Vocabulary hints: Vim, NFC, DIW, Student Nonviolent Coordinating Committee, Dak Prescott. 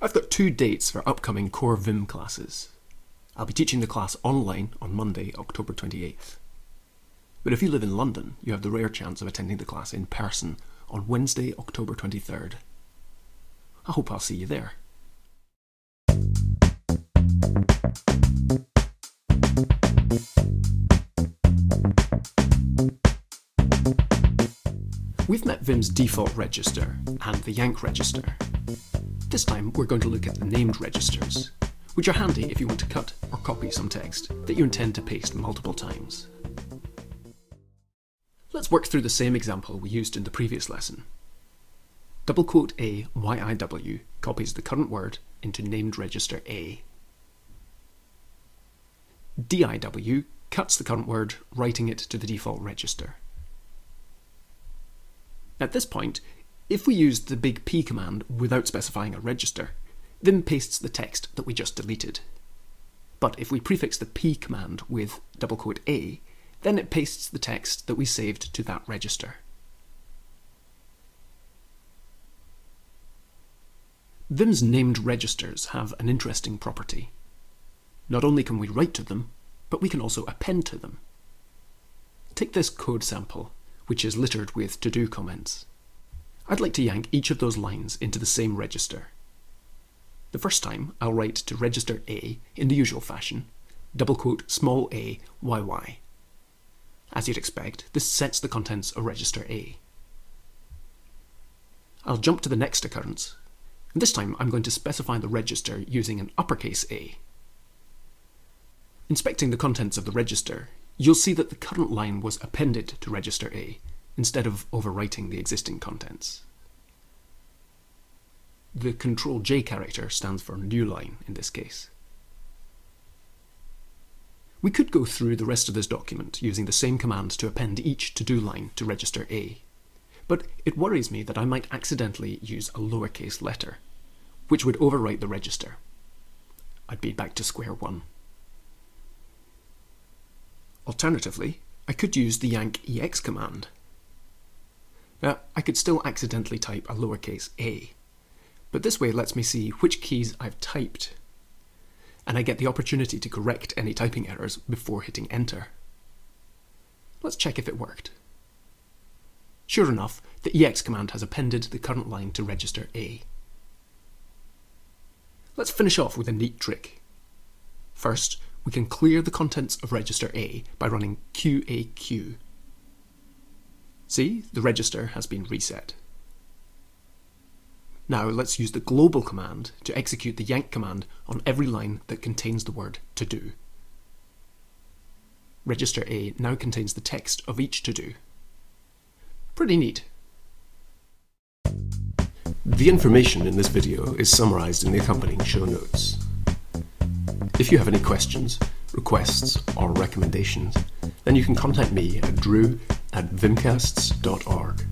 I've got two dates for upcoming core Vim classes. I'll be teaching the class online on Monday, October 28th. But if you live in London, you have the rare chance of attending the class in person on Wednesday, October 23rd. I hope I'll see you there. We've met Vim's default register and the Yank register. This time we're going to look at the named registers, which are handy if you want to cut or copy some text that you intend to paste multiple times. Let's work through the same example we used in the previous lesson. Double quote A YIW copies the current word into named register A. DIW cuts the current word, writing it to the default register. At this point, if we use the big P command without specifying a register, Vim pastes the text that we just deleted. But if we prefix the P command with double quote A, then it pastes the text that we saved to that register. Vim's named registers have an interesting property. Not only can we write to them, but we can also append to them. Take this code sample, which is littered with to-do comments. I'd like to yank each of those lines into the same register. The first time, I'll write to register A in the usual fashion, double quote small a yy. As you'd expect, this sets the contents of register A. I'll jump to the next occurrence, and this time I'm going to specify the register using an uppercase A. Inspecting the contents of the register, you'll see that the current line was appended to register A, instead of overwriting the existing contents. The Control J character stands for new line in this case. We could go through the rest of this document using the same command to append each to-do line to register A, but it worries me that I might accidentally use a lowercase letter, which would overwrite the register. I'd be back to square one. Alternatively, I could use the yank ex command. Now, I could still accidentally type a lowercase a, but this way lets me see which keys I've typed, and I get the opportunity to correct any typing errors before hitting enter. Let's check if it worked. Sure enough, the ex command has appended the current line to register a. Let's finish off with a neat trick. First, we can clear the contents of register A by running QAQ. See, the register has been reset. Now let's use the global command to execute the yank command on every line that contains the word to do. Register A now contains the text of each to do. Pretty neat. The information in this video is summarized in the accompanying show notes. If you have any questions, requests, or recommendations, then you can contact me at drew@vimcasts.org.